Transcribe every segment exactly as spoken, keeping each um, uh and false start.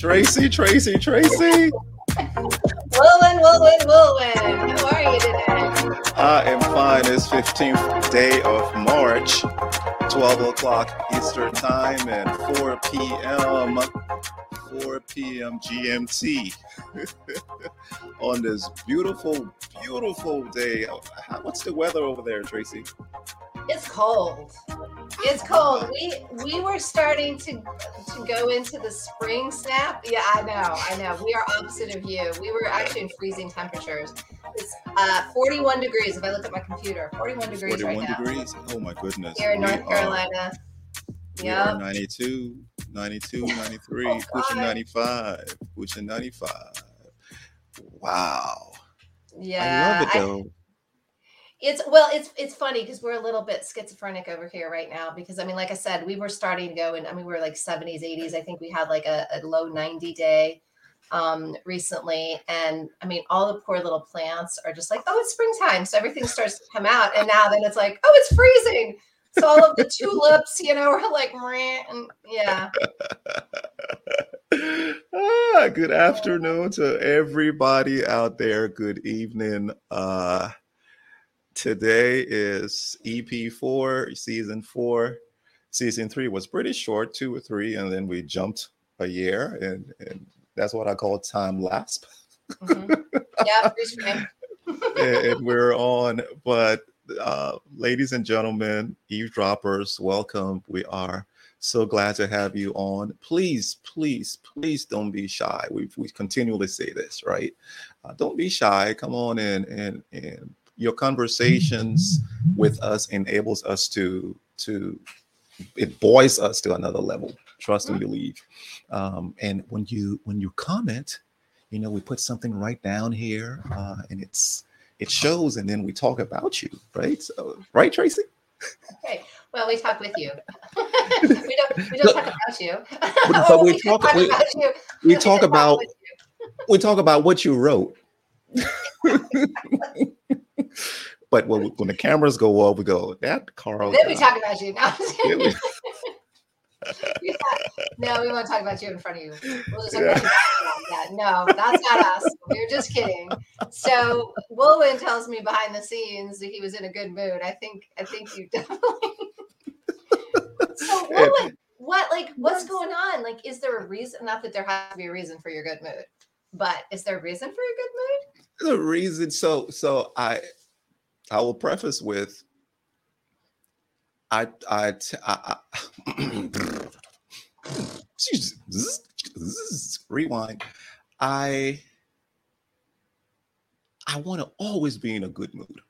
Traci, Traci, Traci. Wulwyn, Wulwyn, Wulwyn. How are you today? I am fine. It's fifteenth day of March, twelve o'clock Eastern Time and four p.m. four p.m. G M T on this beautiful, beautiful day. How, what's the weather over there, Traci? It's cold. It's cold. We we were starting to to go into the spring snap. Yeah, I know. I know. We are opposite of you. We were actually in freezing temperatures. It's uh, forty-one degrees. If I look at my computer, forty-one degrees forty-one right now. forty-one degrees. Oh my goodness. Here in we North are, Carolina. Yeah. ninety-two, ninety-two, ninety-three, oh, pushing ninety-five, pushing ninety-five. Wow. Yeah. I love it though. I, It's well, it's it's funny because we're a little bit schizophrenic over here right now because, I mean, like I said, we were starting to go and I mean, we were like seventies, eighties. I think we had like a, a low ninety day um, recently. And I mean, all the poor little plants are just like, oh, it's springtime. So everything starts to come out. And now then it's like, oh, it's freezing. So all of the tulips, you know, are like, and, yeah. Ah, good afternoon to everybody out there. Good evening. Uh Today is E P four, season four. Season three was pretty short, two or three, and then we jumped a year, and, and that's what I call time lapse. Mm-hmm. Yeah, please remember. and, and we're on, but uh, ladies and gentlemen, eavesdroppers, welcome. We are so glad to have you on. Please, please, please don't be shy. We we continually say this, right? Uh, don't be shy. Come on in and and. Your conversations with us enables us to, to it buoys us to another level, trust and believe. Um, and when you when you comment, you know, we put something right down here uh, and it's it shows and then we talk about you, right? So, right, Traci? Okay. Well, we talk with you. we don't, we don't talk about you. But we, we, talk, talk we, about you. we talk we about talk you. we talk about what you wrote. But when, we, when the cameras go off, we go, that Carl. Then we talk about you. No, yeah. Yeah. No, we won't talk about you in front of you. We'll just talk yeah. about you that. No, that's not us. We're just kidding. So Wulwyn tells me behind the scenes that he was in a good mood. I think I think you definitely. So Wulwyn, what like what's going on? Like, is there a reason? Not that there has to be a reason for your good mood, but is there a reason for your good mood? The reason so so I I will preface with I I, I, I rewind I I want to always be in a good mood,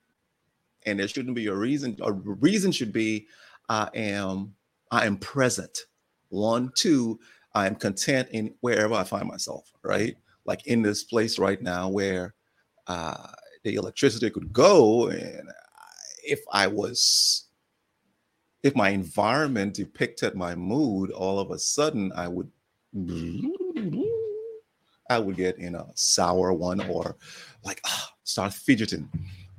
and there shouldn't be a reason. A reason should be I am I am present. One, two, I am content in wherever I find myself, right? Like in this place right now where Uh, the electricity could go, and if I was, if my environment depicted my mood, all of a sudden I would, I would get in a sour one or like ah, start fidgeting.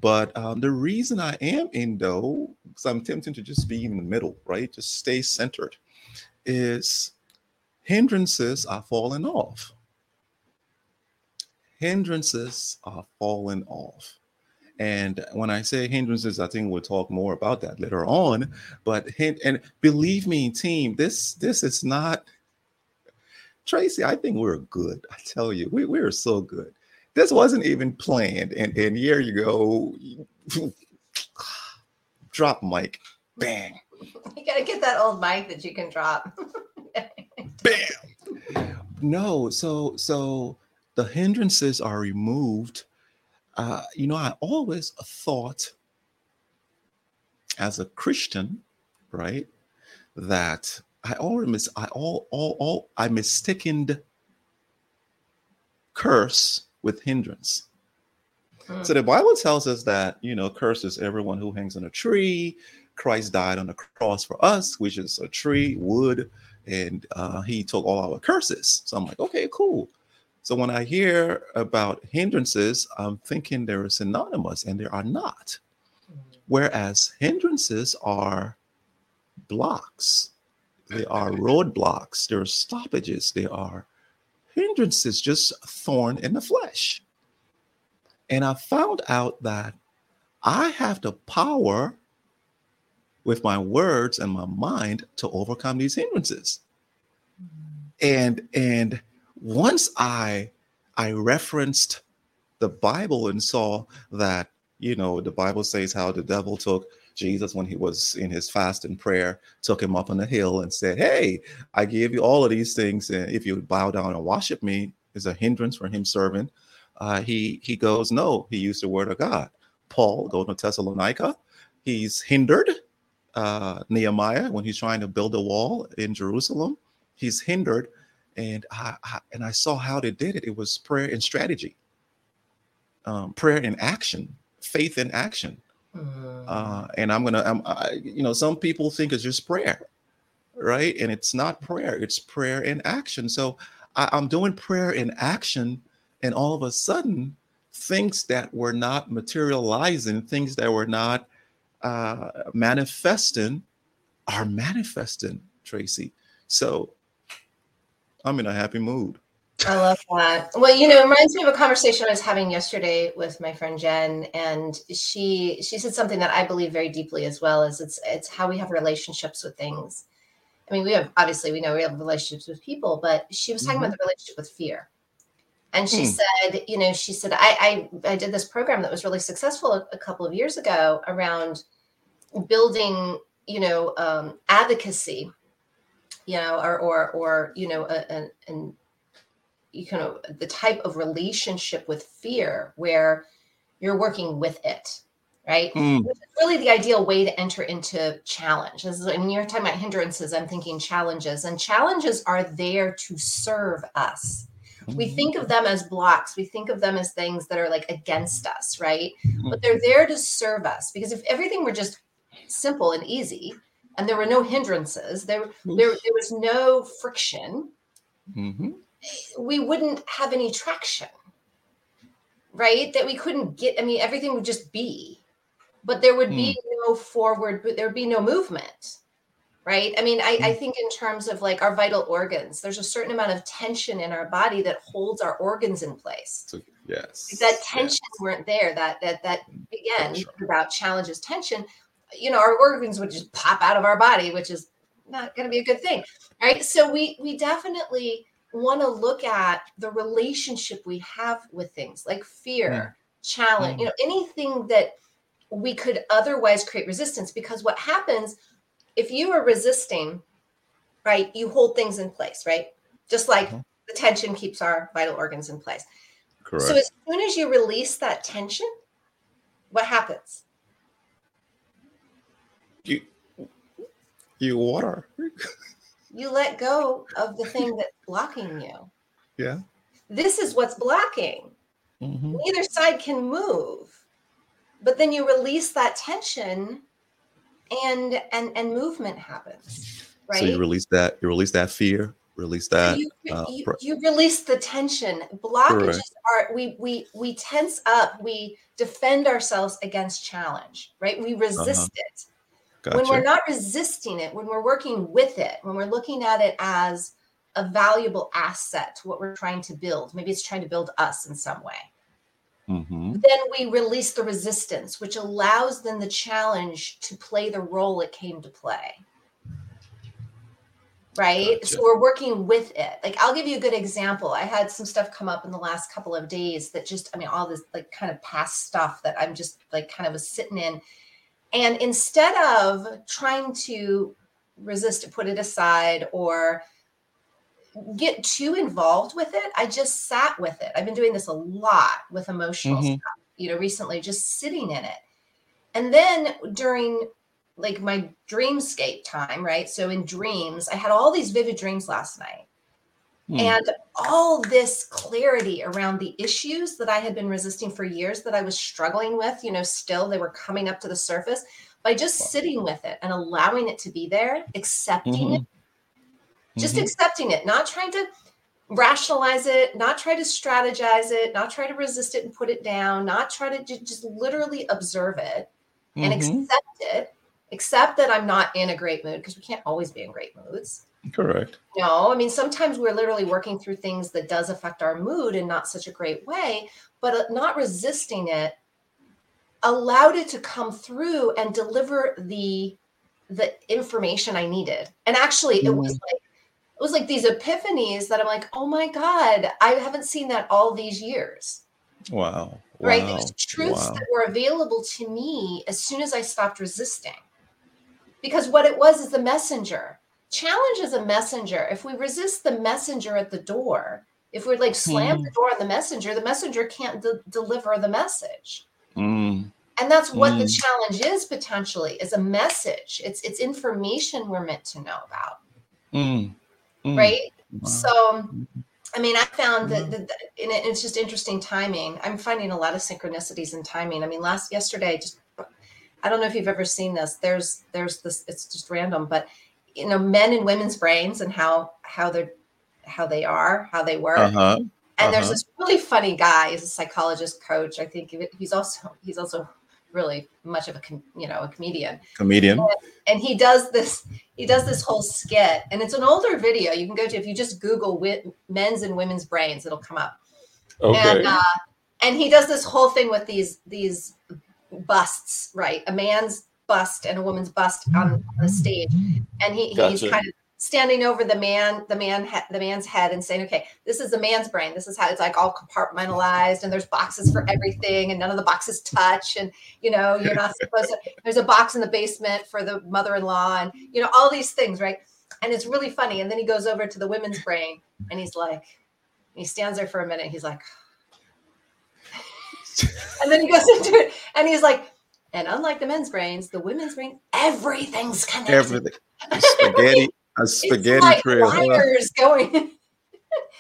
But um, the reason I am in though, because I'm tempted to just be in the middle, right? Just stay centered, is hindrances are falling off. Hindrances are falling off. And when I say hindrances, I think we'll talk more about that later on. But and believe me, team, this this is not Traci. I think we're good. I tell you, we we're so good. This wasn't even planned. And and here you go. Drop mic. Bang. You gotta get that old mic that you can drop. Bam. No, so so the hindrances are removed. Uh, you know, I always thought as a Christian, right, that I always mis- I all all all I mistakened curse with hindrance. Hmm. So the Bible tells us that, you know, curse is everyone who hangs on a tree. Christ died on the cross for us, which is a tree, wood, and uh, he took all our curses. So I'm like, okay, cool. So when I hear about hindrances, I'm thinking they're synonymous, and they are not. Whereas hindrances are blocks. They are roadblocks. There are stoppages. They are hindrances, just a thorn in the flesh. And I found out that I have the power with my words and my mind to overcome these hindrances. And and once I I referenced the Bible and saw that, you know, the Bible says how the devil took Jesus when he was in his fast and prayer, took him up on the hill and said, hey, I give you all of these things, and if you bow down and worship me, is a hindrance for him serving. Uh, he, he goes, no, he used the word of God. Paul, going to Thessalonica, he's hindered. Uh, Nehemiah, when he's trying to build a wall in Jerusalem, he's hindered. And I, I and I saw how they did it. It was prayer and strategy, um, prayer and action, faith in action. Uh, and I'm gonna, I'm, I, you know, some people think it's just prayer, right? And it's not prayer; it's prayer in action. So I, I'm doing prayer in action, and all of a sudden, things that were not materializing, things that were not uh, manifesting, are manifesting, Traci. So I'm in a happy mood. I love that. Well, you know, it reminds me of a conversation I was having yesterday with my friend Jen, and she she said something that I believe very deeply as well, is it's it's how we have relationships with things. I mean, we have, obviously we know we have relationships with people, but she was talking mm-hmm. about the relationship with fear. And she mm. said, you know, she said, I, I I did this program that was really successful a, a couple of years ago around building, you know, um, advocacy, you know, or or or you know, an an you know, the type of relationship with fear where you're working with it, right? Mm. Which is really the ideal way to enter into challenge. This is, when you're talking about hindrances, I'm thinking challenges, and challenges are there to serve us. Mm. We think of them as blocks. We think of them as things that are like against us, right? Mm. But they're there to serve us, because if everything were just simple and easy and there were no hindrances, there, mm. there, there was no friction, mm-hmm. we wouldn't have any traction, right? That we couldn't get, I mean, everything would just be, but there would mm. be no forward, there would be no movement, right? I mean, I, mm. I think in terms of like our vital organs, there's a certain amount of tension in our body that holds our organs in place. So, yes. If that tension yes. weren't there, that, that, that again, sure. about challenges, tension, you know, our organs would just pop out of our body, which is not going to be a good thing, right? So we, we definitely want to look at the relationship we have with things like fear, mm. challenge, mm. you know, anything that we could otherwise create resistance. Because what happens if you are resisting, right? You hold things in place, right? Just like mm-hmm. the tension keeps our vital organs in place. Correct. So as soon as you release that tension, what happens? You, you water. You let go of the thing that's blocking you. Yeah. This is what's blocking. Mm-hmm. Neither side can move, but then you release that tension, and and and movement happens. Right. So you release that. You release that fear. Release that. You, you, uh, you, you release the tension. Blockages right. are we we we tense up. We defend ourselves against challenge. Right. We resist uh-huh. it. Gotcha. When we're not resisting it, when we're working with it, when we're looking at it as a valuable asset to what we're trying to build, maybe it's trying to build us in some way, mm-hmm. then we release the resistance, which allows then the challenge to play the role it came to play, right? Gotcha. So we're working with it. Like, I'll give you a good example. I had some stuff come up in the last couple of days that just, I mean, all this like kind of past stuff that I'm just like kind of was sitting in. And instead of trying to resist it, put it aside, or get too involved with it, I just sat with it. I've been doing this a lot with emotional mm-hmm. stuff, you know, recently, just sitting in it. And then during like my dreamscape time, right? So in dreams, I had all these vivid dreams last night mm. and all this clarity around the issues that I had been resisting for years, that I was struggling with, you know, still they were coming up to the surface, by just wow. sitting with it and allowing it to be there, accepting mm-hmm. it, just mm-hmm. accepting it, not trying to rationalize it, not try to strategize it, not try to resist it and put it down, not try to j- just literally observe it and mm-hmm. accept it, accept that I'm not in a great mood, because we can't always be in great moods. Correct. No, I mean, sometimes we're literally working through things that does affect our mood in not such a great way, but not resisting it, allowed it to come through and deliver the the information I needed. And actually, mm-hmm. it was like, it was like these epiphanies that I'm like, oh my God, I haven't seen that all these years. Wow. Right? Wow. There's truths wow. that were available to me as soon as I stopped resisting. Because what it was is the messenger. Challenge is a messenger. If we resist the messenger at the door, if we're like slam mm. the door on the messenger, the messenger can't de- deliver the message. Mm. And that's what mm. the challenge is potentially, is a message. It's it's information we're meant to know about. Mm. Mm. Right? Wow. So, I mean, I found that, that, that and it, it's just interesting timing. I'm finding a lot of synchronicities in timing. I mean, last yesterday, just I don't know if you've ever seen this. There's there's this. It's just random, but you know, men and women's brains and how how they're how they are, how they work. Uh-huh. And uh-huh. there's this really funny guy. He's a psychologist, coach. I think he's also he's also really much of a com- you know a comedian. Comedian. And, and he does this he does this whole skit, and it's an older video. You can go to if you just Google wi- men's and women's brains, it'll come up. Okay. And uh, and he does this whole thing with these these busts, right? A man's bust and a woman's bust on, on the stage, and he, gotcha. he's kind of standing over the man, the man, ha- the man's head, and saying, "Okay, this is the man's brain. This is how it's like all compartmentalized, and there's boxes for everything, and none of the boxes touch, and you know you're not supposed to. There's a box in the basement for the mother-in-law, and you know all these things, right? And it's really funny. And then he goes over to the women's brain, and he's like, he stands there for a minute. And he's like, and then he goes into it, and he's like. And unlike the men's brains, the women's brain, everything's connected. Everything. A spaghetti, a spaghetti like trail. Wires going.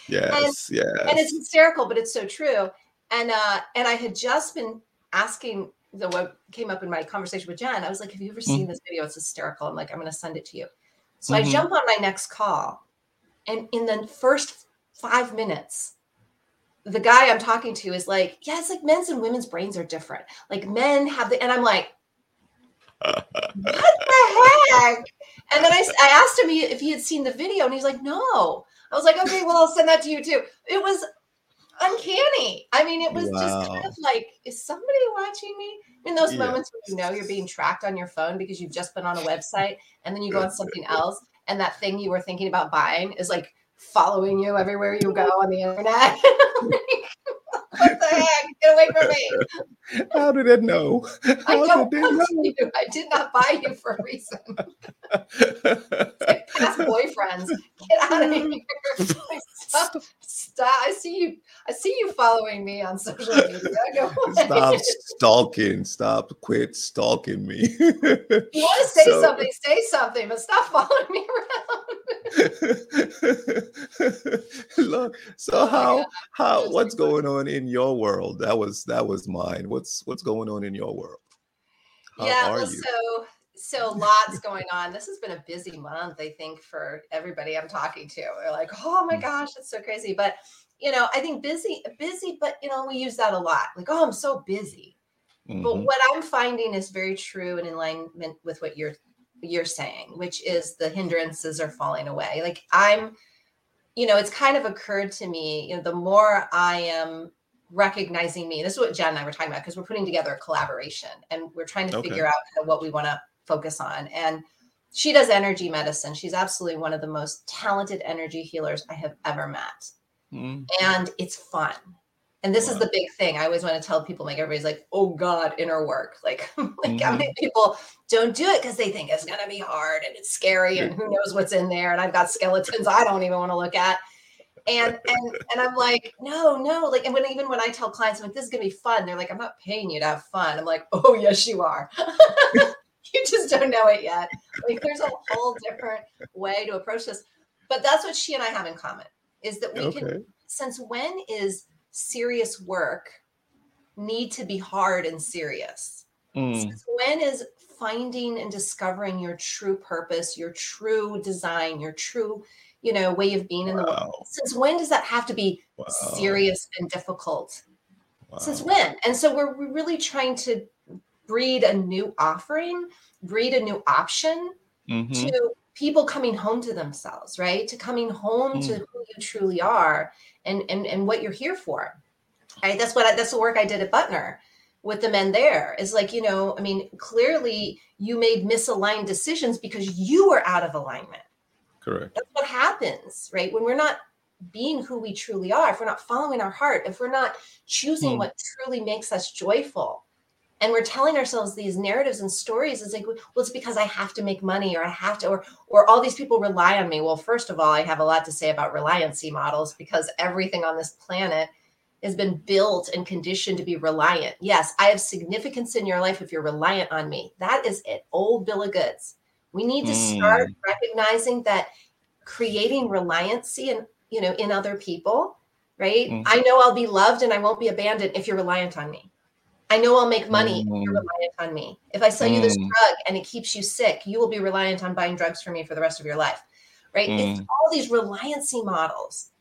Yes, and, yes. And it's hysterical, but it's so true. And uh, and I had just been asking the what came up in my conversation with Jen. I was like, "Have you ever seen mm-hmm. this video? It's hysterical." I'm like, "I'm going to send it to you." So mm-hmm. I jump on my next call, and in the first five minutes. The guy I'm talking to is like, yeah, it's like men's and women's brains are different. Like men have the, and I'm like, what the heck? And then I, I asked him if he had seen the video and he's like, no. I was like, okay, well, I'll send that to you too. It was uncanny. I mean, it was wow. just kind of like, is somebody watching me? In those yeah. moments when you know you're being tracked on your phone because you've just been on a website and then you go on something else and that thing you were thinking about buying is like, following you everywhere you go on the internet. What the heck? Get away from me. How did it know? How I don't did it know? You. I did not buy you for a reason. Like past boyfriends. Get out of here. Stop. Stop. I see you. I see you following me on social media. Go away. Stop stalking. Stop. Quit stalking me. You want to say so. something, say something, but stop following me around. Look, so how yeah, how what's going on in your world? That was that was mine. What's what's going on in your world? How yeah, are well, you? so so lots going on. This has been a busy month, I think, for everybody I'm talking to. They're like, oh my gosh, that's so crazy. But you know, I think busy, busy, but you know, we use that a lot. Like, oh, I'm so busy. Mm-hmm. But what I'm finding is very true and in alignment with what you're you're saying, which is the hindrances are falling away. Like I'm you know, it's kind of occurred to me, you know, the more I am recognizing me, this is what Jen and I were talking about, because we're putting together a collaboration and we're trying to okay. figure out what we want to focus on. And she does energy medicine. She's absolutely one of the most talented energy healers I have ever met. Mm-hmm. And it's fun. And this wow. is the big thing. I always want to tell people, like, everybody's like, oh God, inner work. Like, like mm-hmm. how many people don't do it because they think it's going to be hard and it's scary and who knows what's in there. And I've got skeletons I don't even want to look at. And, and, and I'm like, no, no. Like, and when, even when I tell clients, I'm like, this is going to be fun. They're like, I'm not paying you to have fun. I'm like, oh yes, you are. You just don't know it yet. Like there's a whole different way to approach this, but that's what she and I have in common is that we okay. can, since when is serious work need to be hard and serious? Mm. Since when is finding and discovering your true purpose, your true design, your true, you know, way you've been in wow. the world. Since when does that have to be wow. serious and difficult? Wow. Since when? And so we're really trying to breed a new offering, breed a new option mm-hmm. to people coming home to themselves, right? To coming home mm. to who you truly are and, and, and what you're here for. Right? That's what I, that's the work I did at Butner with the men there. Is like, you know, I mean, clearly you made misaligned decisions because you were out of alignment. Correct. That's what happens, right? When we're not being who we truly are, if we're not following our heart, if we're not choosing mm. what truly makes us joyful, and we're telling ourselves these narratives and stories, it's like, well, it's because I have to make money, or I have to, or, or all these people rely on me. Well, first of all, I have a lot to say about reliancy models, because everything on this planet has been built and conditioned to be reliant. Yes, I have significance in your life if you're reliant on me. That is an old bill of goods. We need to mm. start recognizing that creating reliancy and, you know, in other people, right? Mm. I know I'll be loved and I won't be abandoned if you're reliant on me. I know I'll make money mm. if you're reliant on me. If I sell mm. you this drug and it keeps you sick, you will be reliant on buying drugs from me for the rest of your life, right? Mm. It's all these reliancy models,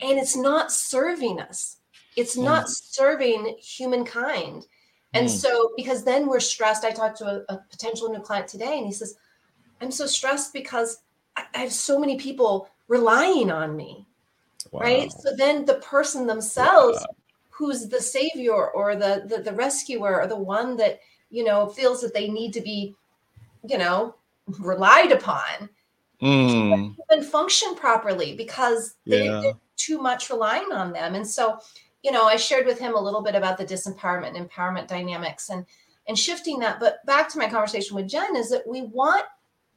and it's not serving us. It's mm. not serving humankind. And mm. so, because then we're stressed. I talked to a, a potential new client today, and he says, I'm so stressed because I, I have so many people relying on me, wow. right? So then the person themselves... Wow. who's the savior or the, the the rescuer or the one that, you know, feels that they need to be, you know, relied upon mm. and function properly because they, yeah. they're too much relying on them. And so, you know, I shared with him a little bit about the disempowerment and empowerment dynamics and, and shifting that. But back to my conversation with Jen is that we want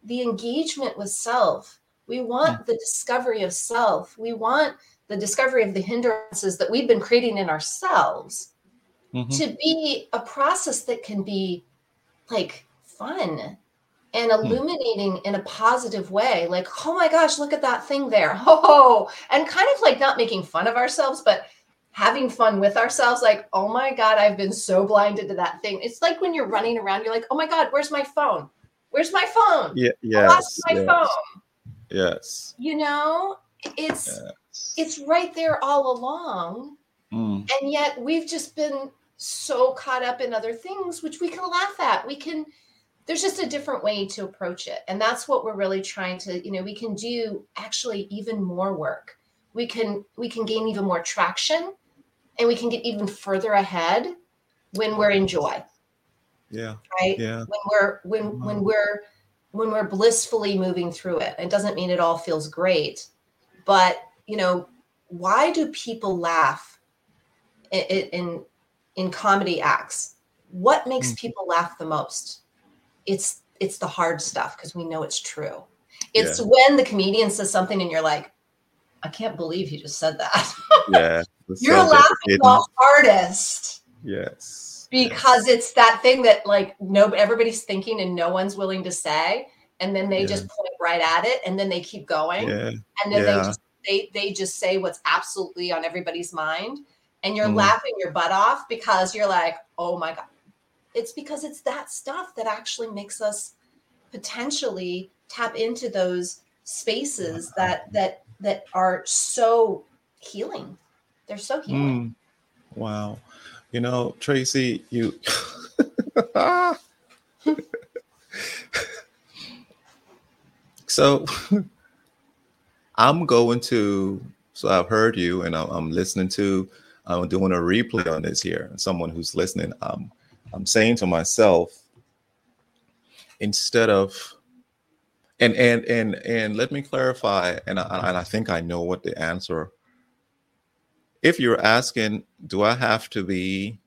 the engagement with self. We want mm. the discovery of self. We want the discovery of the hindrances that we've been creating in ourselves mm-hmm. to be a process that can be like fun and illuminating mm. in a positive way. Like, oh my gosh, look at that thing there. Oh, and kind of like not making fun of ourselves, but having fun with ourselves. Like, oh my God, I've been so blinded to that thing. It's like when you're running around, you're like, oh my God, where's my phone? Where's my phone? Yeah, yes, I lost my yes. phone. Yes. You know, it's... Yeah. It's right there all along. Mm. And yet we've just been so caught up in other things, which we can laugh at. We can, there's just a different way to approach it. And that's what we're really trying to, you know, we can do actually even more work. We can, we can gain even more traction, and we can get even further ahead when we're in joy. Yeah. Right. Yeah. When we're, when, mm. when we're, when we're blissfully moving through it. It doesn't mean it all feels great, but you know, why do people laugh in, in, in comedy acts? What makes mm. people laugh the most? It's, it's the hard stuff, because we know it's true. It's yeah. when the comedian says something and you're like, I can't believe he just said that. Yeah, you're so laughing the hardest. Yes. Because yes. it's that thing that like no, everybody's thinking and no one's willing to say. And then they yeah. just point right at it, and then they keep going. Yeah. And then yeah. they just They they just say what's absolutely on everybody's mind, and you're mm. laughing your butt off because you're like, oh my God. It's because it's that stuff that actually makes us potentially tap into those spaces wow. that that that are so healing. They're so healing. Mm. Wow. You know, Traci, you so I'm going to, so I've heard you and I'm, I'm listening to, I'm doing a replay on this here. And someone who's listening, I'm, I'm saying to myself, instead of, and, and, and, and let me clarify. And I, and I think I know what the answer. If you're asking, do I have to be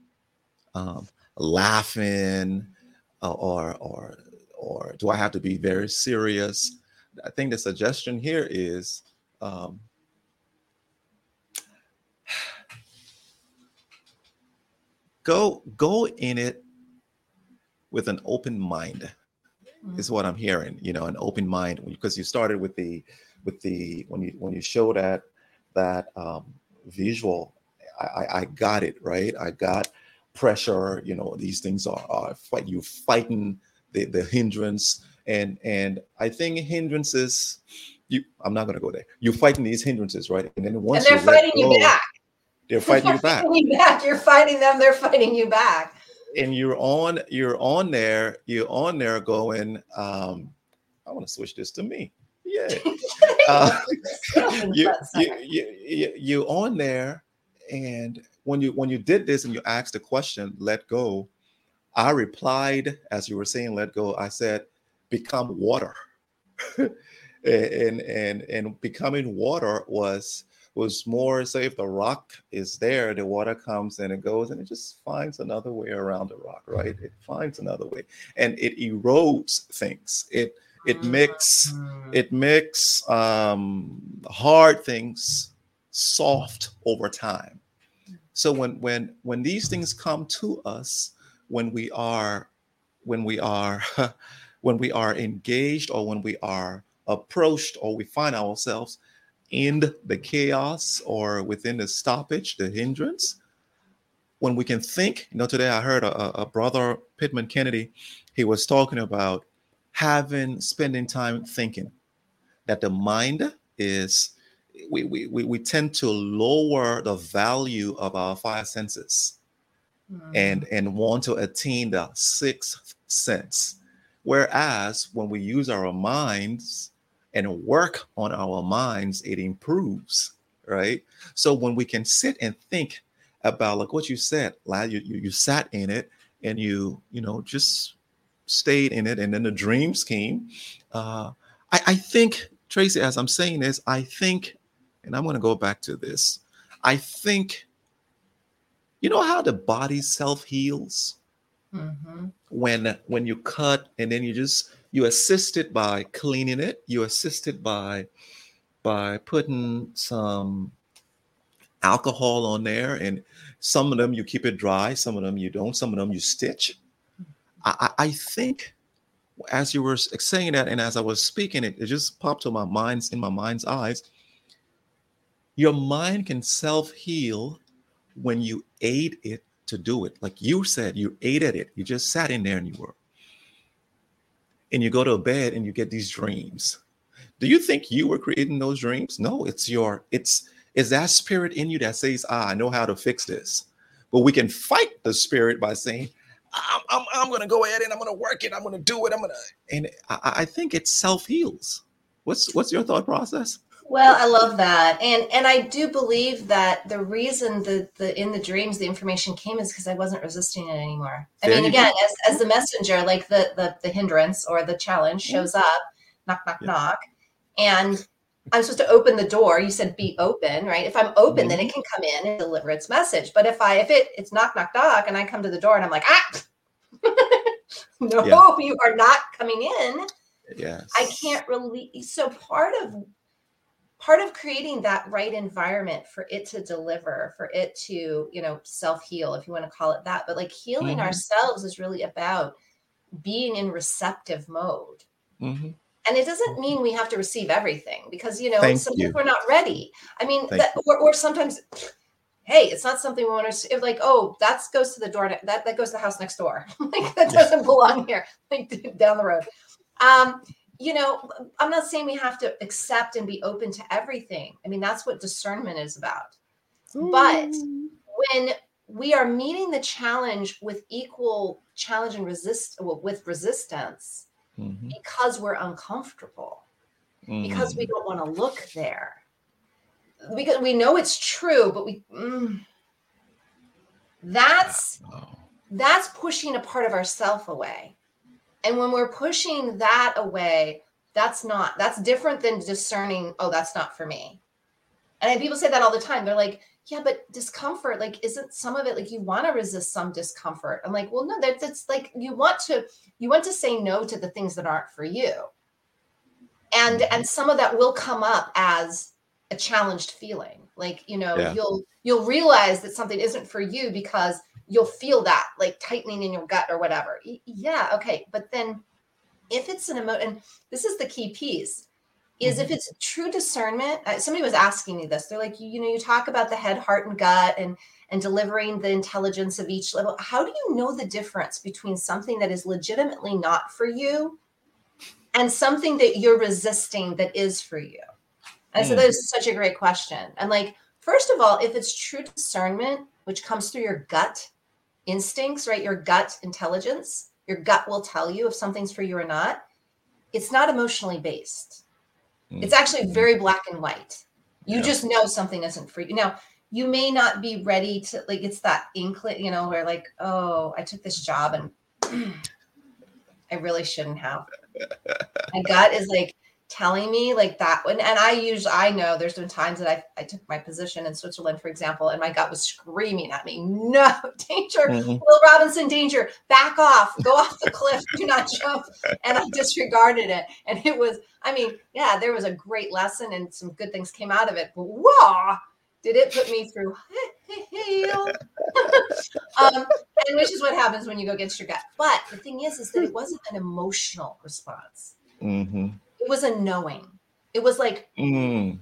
um, laughing or, or, or do I have to be very serious? I think the suggestion here is um, go go in it with an open mind. Mm-hmm. Is what I'm hearing. You know, an open mind, because you started with the with the when you when you showed that that um, visual. I, I, I got it right. I got pressure. You know, these things are are fight. You fighting the the hindrance. And and I think hindrances you I'm not going to go there. You're fighting these hindrances, right? And then once and they're fighting you back. They're fighting you back. back. You're fighting them. They're fighting you back. And you're on, you're on there, you're on there going, um, I want to switch this to me. Yeah. uh, you, you, you, you, you're on there. And when you, when you did this and you asked the question, let go, I replied, as you were saying, let go, I said, become water. and, and, and becoming water was, was more, say, if the rock is there, the water comes and it goes and it just finds another way around the rock, right? It finds another way and it erodes things. It it makes it makes um, hard things soft over time. So when when when these things come to us, when we are when we are when we are engaged or when we are approached or we find ourselves in the chaos or within the stoppage, the hindrance, when we can think, you know, today I heard a, a brother, Pittman Kennedy, he was talking about having, spending time thinking that the mind is, we, we, we, we tend to lower the value of our five senses mm. and, and want to attain the sixth sense. Whereas when we use our minds and work on our minds, it improves, right? So when we can sit and think about, like what you said, like you, you, you sat in it and you, you know, just stayed in it, and then the dreams came. Uh, I, I think, Traci, as I'm saying this, I think, and I'm going to go back to this, I think, you know how the body self-heals? Mm-hmm. When when you cut and then you just, you assist it by cleaning it. You assist it by by putting some alcohol on there, and some of them you keep it dry, some of them you don't, some of them you stitch. I, I think as you were saying that, and as I was speaking it, it just popped to my mind's in my mind's eyes. Your mind can self-heal when you aid it to do it. Like you said, you ate at it. You just sat in there and you were. And you go to bed and you get these dreams. Do you think you were creating those dreams? No, it's your, it's, it's that spirit in you that says, ah, I know how to fix this. But we can fight the spirit by saying, I'm, I'm, I'm going to go ahead and I'm going to work it. I'm going to do it. I'm going to, and I, I think it self-heals. What's, what's your thought process? Well, I love that. And and I do believe that the reason that the in the dreams the information came is because I wasn't resisting it anymore. I mean, again, as, as the messenger, like the, the the hindrance or the challenge shows up, knock, knock, yeah. knock. And I'm supposed to open the door. You said be open, right? If I'm open, mm-hmm. then it can come in and deliver its message. But if I if it it's knock, knock, knock, and I come to the door and I'm like, ah, no, yeah. you are not coming in. Yes. I can't release. So part of Part of creating that right environment for it to deliver, for it to, you know, self-heal, if you want to call it that. But like healing mm-hmm. ourselves is really about being in receptive mode. Mm-hmm. And it doesn't mean we have to receive everything because, you know, Thank sometimes you. we're not ready. I mean, that, or, or sometimes, hey, it's not something we want to, like, oh, that goes to the door, that, that goes to the house next door. Like that doesn't yeah. belong here, like down the road. Um, You know, I'm not saying we have to accept and be open to everything. I mean, that's what discernment is about. Mm. But when we are meeting the challenge with equal challenge and resist with resistance, mm-hmm. because we're uncomfortable, mm. because we don't want to look there, because we know it's true, but we mm, that's oh. that's pushing a part of ourself away. And when we're pushing that away, that's not, that's different than discerning, oh, that's not for me. And people say that all the time. They're like, yeah, but discomfort, like, isn't some of it, like you want to resist some discomfort. I'm like, well, no, that, that's like, you want to, you want to say no to the things that aren't for you. And, and some of that will come up as a challenged feeling. Like, you know, yeah. you'll, you'll realize that something isn't for you because you'll feel that like tightening in your gut or whatever. Yeah. Okay. But then if it's an emotion, and this is the key piece is mm-hmm. if it's true discernment, uh, somebody was asking me this, they're like, you, you know, you talk about the head, heart, and gut and, and delivering the intelligence of each level. How do you know the difference between something that is legitimately not for you and something that you're resisting that is for you? And mm. so that is such a great question. And like, first of all, if it's true discernment, which comes through your gut instincts, right? Your gut intelligence, your gut will tell you if something's for you or not. It's not emotionally based. Mm. It's actually very black and white. You yeah. just know something isn't for you. Now, you may not be ready to, like, it's that inkling, you know, where like, oh, I took this job and I really shouldn't have. My gut is like telling me like that one. And I usually, I know there's been times that I I took my position in Switzerland, for example, and my gut was screaming at me, no, danger, mm-hmm. Will Robinson, danger, back off, go off the cliff, do not jump. And I disregarded it. And it was, I mean, yeah, there was a great lesson and some good things came out of it, but whoa, did it put me through hell? um, and which is what happens when you go against your gut. But the thing is, is that it wasn't an emotional response. Mm-hmm. It was a knowing. It was like, mm.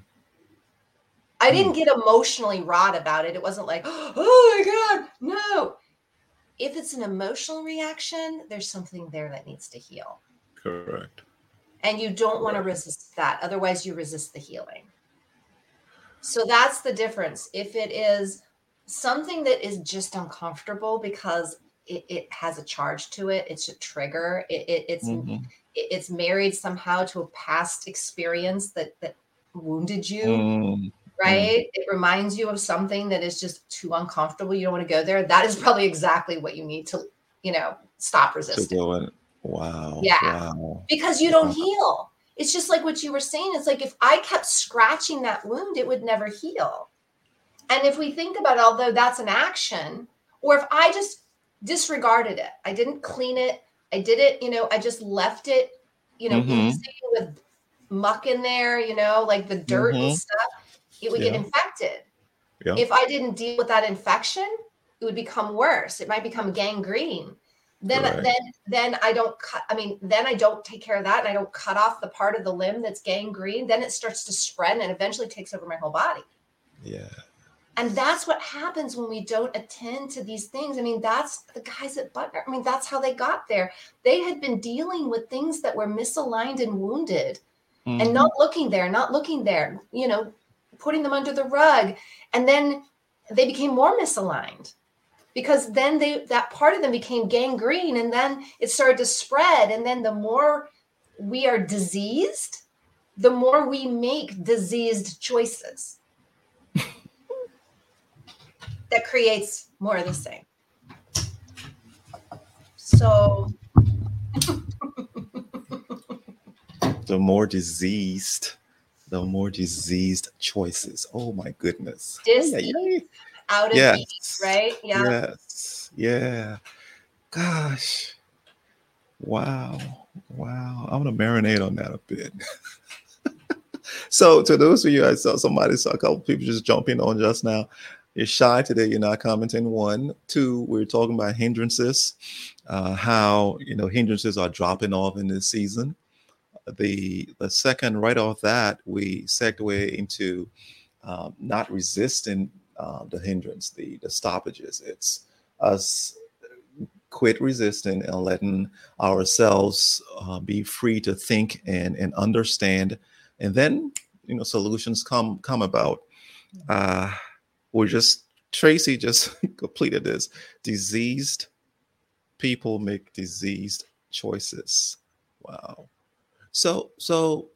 I didn't get emotionally wrought about it. It wasn't like, oh my God, no. If it's an emotional reaction, there's something there that needs to heal. Correct. And you don't Correct. want to resist that. Otherwise you resist the healing. So that's the difference. If it is something that is just uncomfortable because it, it has a charge to it, it's a trigger. It, it, it's mm-hmm. it, it's married somehow to a past experience that that wounded you, mm. right? Mm. It reminds you of something that is just too uncomfortable. You don't want to go there. That is probably exactly what you need to, you know, stop resisting. To go in. Wow. Yeah. Wow. Because you don't wow. heal. It's just like what you were saying. It's like if I kept scratching that wound, it would never heal. And if we think about it, although that's an action, or if I just disregarded it, I didn't clean it, I did it, you know, I just left it, you know, mm-hmm. with muck in there, you know, like the dirt mm-hmm. and stuff, it would yeah. get infected. Yeah. If I didn't deal with that infection, it would become worse. It might become gangrene. Then, right. then, then I don't cut. I mean, then I don't take care of that, and I don't cut off the part of the limb that's gangrene. Then it starts to spread and eventually takes over my whole body. Yeah. And that's what happens when we don't attend to these things. I mean, that's the guys at Butner. I mean, that's how they got there. They had been dealing with things that were misaligned and wounded, mm-hmm. and not looking there, not looking there. You know, putting them under the rug, and then they became more misaligned. Because then they that part of them became gangrene, and then it started to spread. And then the more we are diseased, the more we make diseased choices. That creates more of the same. So the more diseased, the more diseased choices. Oh my goodness. Disease. Yeah. Out of yes. these, right? Yeah. Yes. Yeah. Gosh. Wow. Wow. I'm gonna marinate on that a bit. So to those of you, I saw somebody, saw a couple people just jumping on just now. You're shy today. You're not commenting. One, two. We're talking about hindrances. Uh, how you know hindrances are dropping off in this season. The the second, right off that, we segue into um, not resisting. Uh, the hindrance, the the stoppages. It's us quit resisting and letting ourselves uh, be free to think and and understand, and then you know solutions come come about. Uh, we're just Traci just completed this. Diseased people make diseased choices. Wow. So so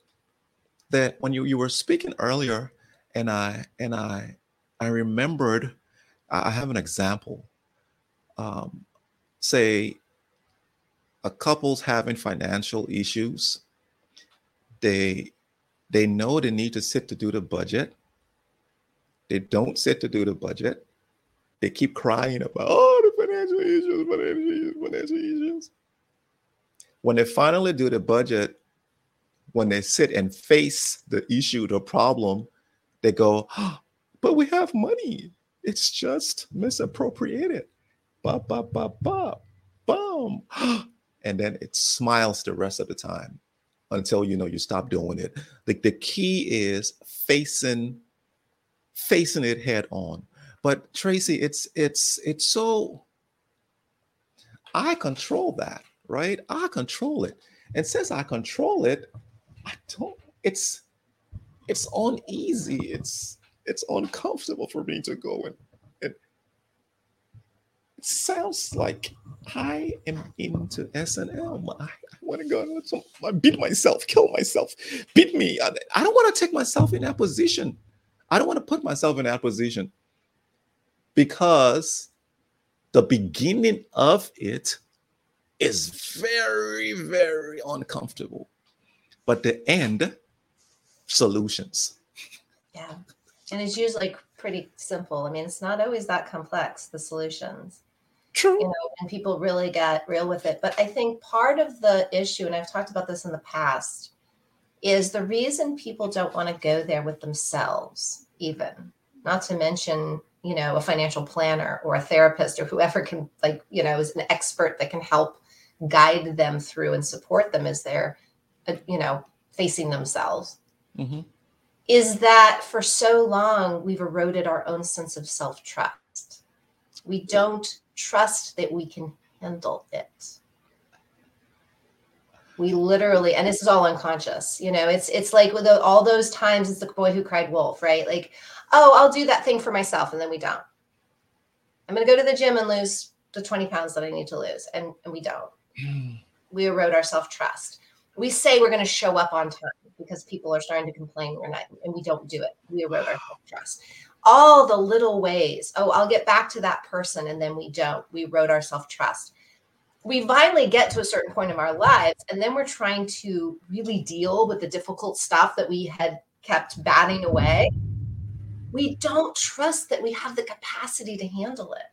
that when you you were speaking earlier, and I and I. I remembered, I have an example, um, say a couple's having financial issues. They, they know they need to sit to do the budget. They don't sit to do the budget. They keep crying about, oh, the financial issues, financial issues, financial issues. When they finally do the budget, when they sit and face the issue, the problem, they go, oh, but we have money. It's just misappropriated. Bop, bop, bop, bop, boom. And then it smiles the rest of the time until, you know, you stop doing it. The, the key is facing, facing it head on. But Traci, it's, it's, it's so, I control that, right? I control it. And since I control it, I don't, it's, it's uneasy. It's, it's uncomfortable for me to go in. It, it sounds like I am into S and M. I, I want to go to, I beat myself, kill myself, beat me. I, I don't want to take myself in that position. I don't want to put myself in that position, because the beginning of it is very, very uncomfortable. But the end, solutions. Yeah. And it's usually pretty simple. I mean, it's not always that complex, the solutions. True. You know, and people really get real with it. But I think part of the issue, and I've talked about this in the past, is the reason people don't want to go there with themselves, even, not to mention, you know, a financial planner or a therapist or whoever can, like, you know, is an expert that can help guide them through and support them as they're, you know, facing themselves. Mm-hmm. Is that for so long we've eroded our own sense of self-trust. We don't trust that we can handle it. We literally, and this is all unconscious, you know, it's it's like with all those times, it's the boy who cried wolf, right? Like, oh, I'll do that thing for myself. And then we don't. I'm going to go to the gym and lose the twenty pounds that I need to lose. And, and we don't. Mm. We erode our self-trust. We say we're going to show up on time because people are starting to complain we're not, and we don't do it. We erode our self-trust. All the little ways. Oh, I'll get back to that person. And then we don't. We erode our self-trust. We finally get to a certain point in our lives, and then we're trying to really deal with the difficult stuff that we had kept batting away. We don't trust that we have the capacity to handle it.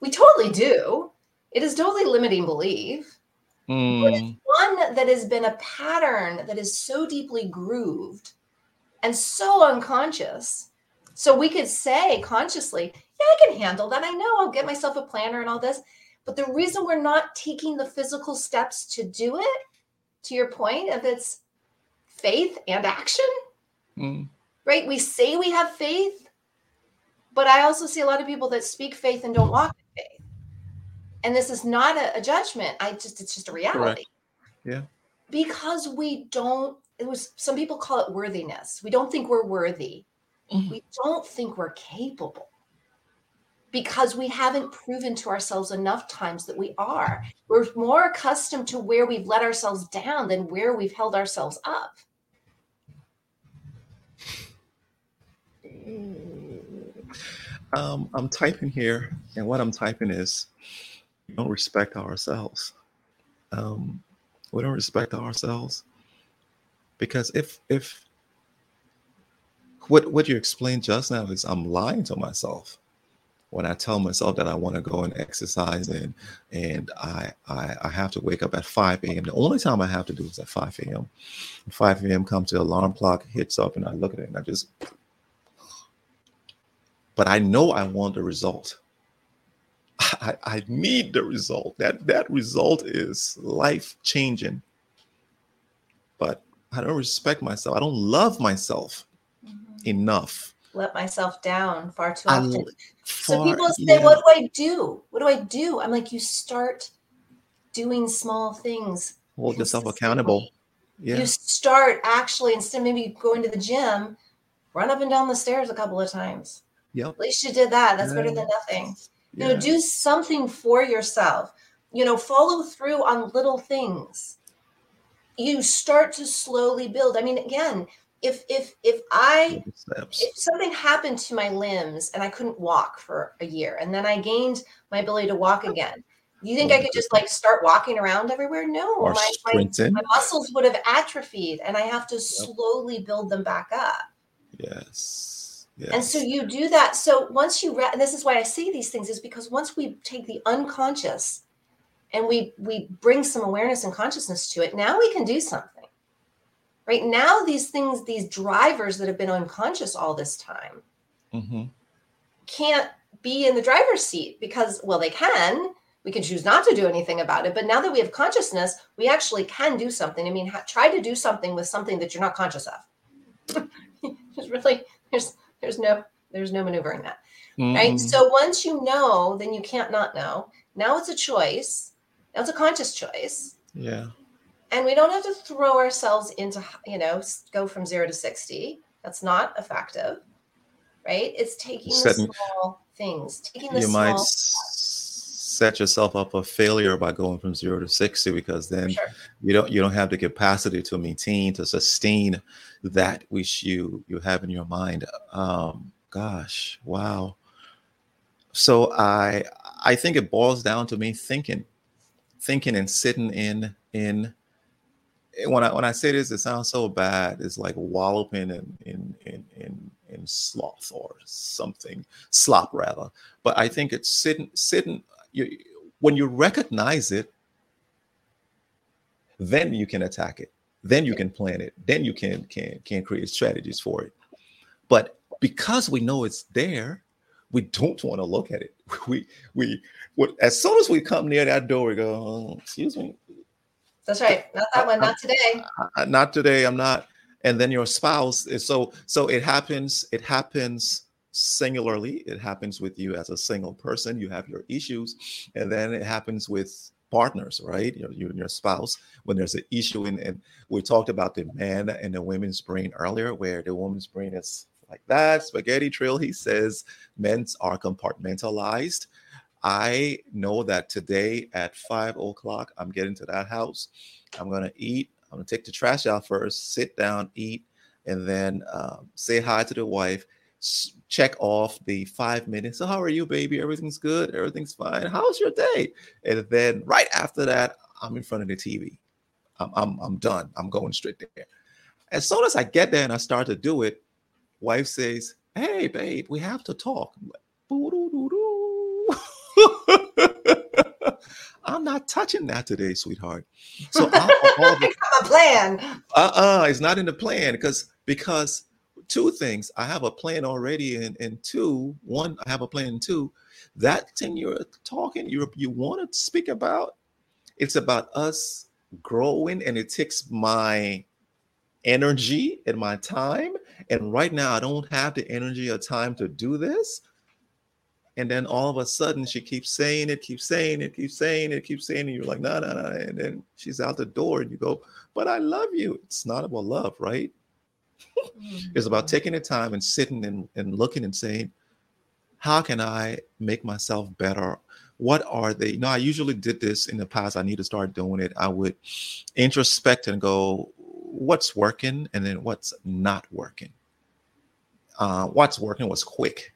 We totally do. It is totally limiting belief. Mm. But it's one that has been a pattern that is so deeply grooved and so unconscious. So we could say consciously, yeah, I can handle that. I know I'll get myself a planner and all this. But the reason we're not taking the physical steps to do it, to your point of it's faith and action, mm. right? We say we have faith, but I also see a lot of people that speak faith and don't walk in faith. And this is not a, a judgment. I just, it's just a reality. Correct. Yeah. Because we don't, it was, some people call it worthiness. We don't think we're worthy. Mm-hmm. We don't think we're capable. Because we haven't proven to ourselves enough times that we are. We're more accustomed to where we've let ourselves down than where we've held ourselves up. Um, I'm typing here, and what I'm typing is, we don't respect ourselves. Um, we don't respect ourselves. Because if if what what you explained just now is I'm lying to myself. When I tell myself that I want to go and exercise and and I, I I have to wake up at five a.m. The only time I have to do is at five a.m. five a.m. comes, the alarm clock hits up, and I look at it and I just... But I know I want the result. I, I need the result. That, that result is life-changing. But I don't respect myself. I don't love myself mm-hmm. enough. Let myself down far too often. So people say, yeah. What do I do? What do I do? I'm like, you start doing small things. Hold yourself accountable. Yeah. You start actually, instead of maybe going to the gym, run up and down the stairs a couple of times. Yep. At least you did that. That's yeah. better than nothing. Yeah. You know, do something for yourself. You know, follow through on little things. You start to slowly build. I mean, again, If if if I if something happened to my limbs and I couldn't walk for a year and then I gained my ability to walk again, you think I could just like start walking around everywhere? No, my, my, my muscles would have atrophied and I have to slowly build them back up. Yes. yes. And so you do that. So once you, re- and this is why I say these things is because once we take the unconscious and we we bring some awareness and consciousness to it, now we can do something. Right now, these things, these drivers that have been unconscious all this time mm-hmm. can't be in the driver's seat because, well, they can. We can choose not to do anything about it. But now that we have consciousness, we actually can do something. I mean, ha- try to do something with something that you're not conscious of. There's really, there's, there's no, there's no maneuvering that. Mm-hmm. Right. So once you know, then you can't not know. Now it's a choice. Now it's a conscious choice. Yeah. And we don't have to throw ourselves into, you know, go from zero to sixty. That's not effective, right? It's taking Setting, the small things. Taking the you small might set yourself up for failure by going from zero to sixty, because then sure. you don't you don't have the capacity to maintain, to sustain that which you you have in your mind. Um, gosh, wow. So I I think it boils down to me thinking, thinking and sitting in in. When I when I say this, it sounds so bad. It's like walloping in in in in, in sloth or something, slop rather. But I think it's sitting sitting. You, when you recognize it, then you can attack it. Then you can plan it. Then you can can can create strategies for it. But because we know it's there, we don't want to look at it. We we as soon as we come near that door, we go, oh, excuse me. That's right. Not that one. Not today. Not today. I'm not. And then your spouse. Is so so it happens. It happens singularly. It happens with you as a single person. You have your issues, and then it happens with partners, right? You, you and your spouse. When there's an issue, in, and we talked about the man and the woman's brain earlier, where the woman's brain is like that spaghetti trail. He says men are compartmentalized. I know that today at five o'clock, I'm getting to that house. I'm going to eat. I'm going to take the trash out first, sit down, eat, and then um, say hi to the wife, check off the five minutes. So how are you, baby? Everything's good. Everything's fine. How's your day? And then right after that, I'm in front of the T V. I'm, I'm, I'm done. I'm going straight there. As soon as I get there and I start to do it, wife says, hey, babe, we have to talk. I'm like, boo-doo-doo-doo. I'm not touching that today, sweetheart. So I'll, I'll, the, I have a plan. Uh-uh, it's not in the plan because because two things. I have a plan already, and, and two, one, I have a plan, and two, that thing you're talking, you you want to speak about, it's about us growing, and it takes my energy and my time. And right now, I don't have the energy or time to do this. And then all of a sudden, she keeps saying it, keeps saying it, keeps saying it, keeps saying it. You're like, no, no, no. And then she's out the door and you go, but I love you. It's not about love, right? Mm-hmm. It's about taking the time and sitting and, and looking and saying, how can I make myself better? What are they? You know, I usually did this in the past. I need to start doing it. I would introspect and go, what's working? And then what's not working? Uh, what's working was quick.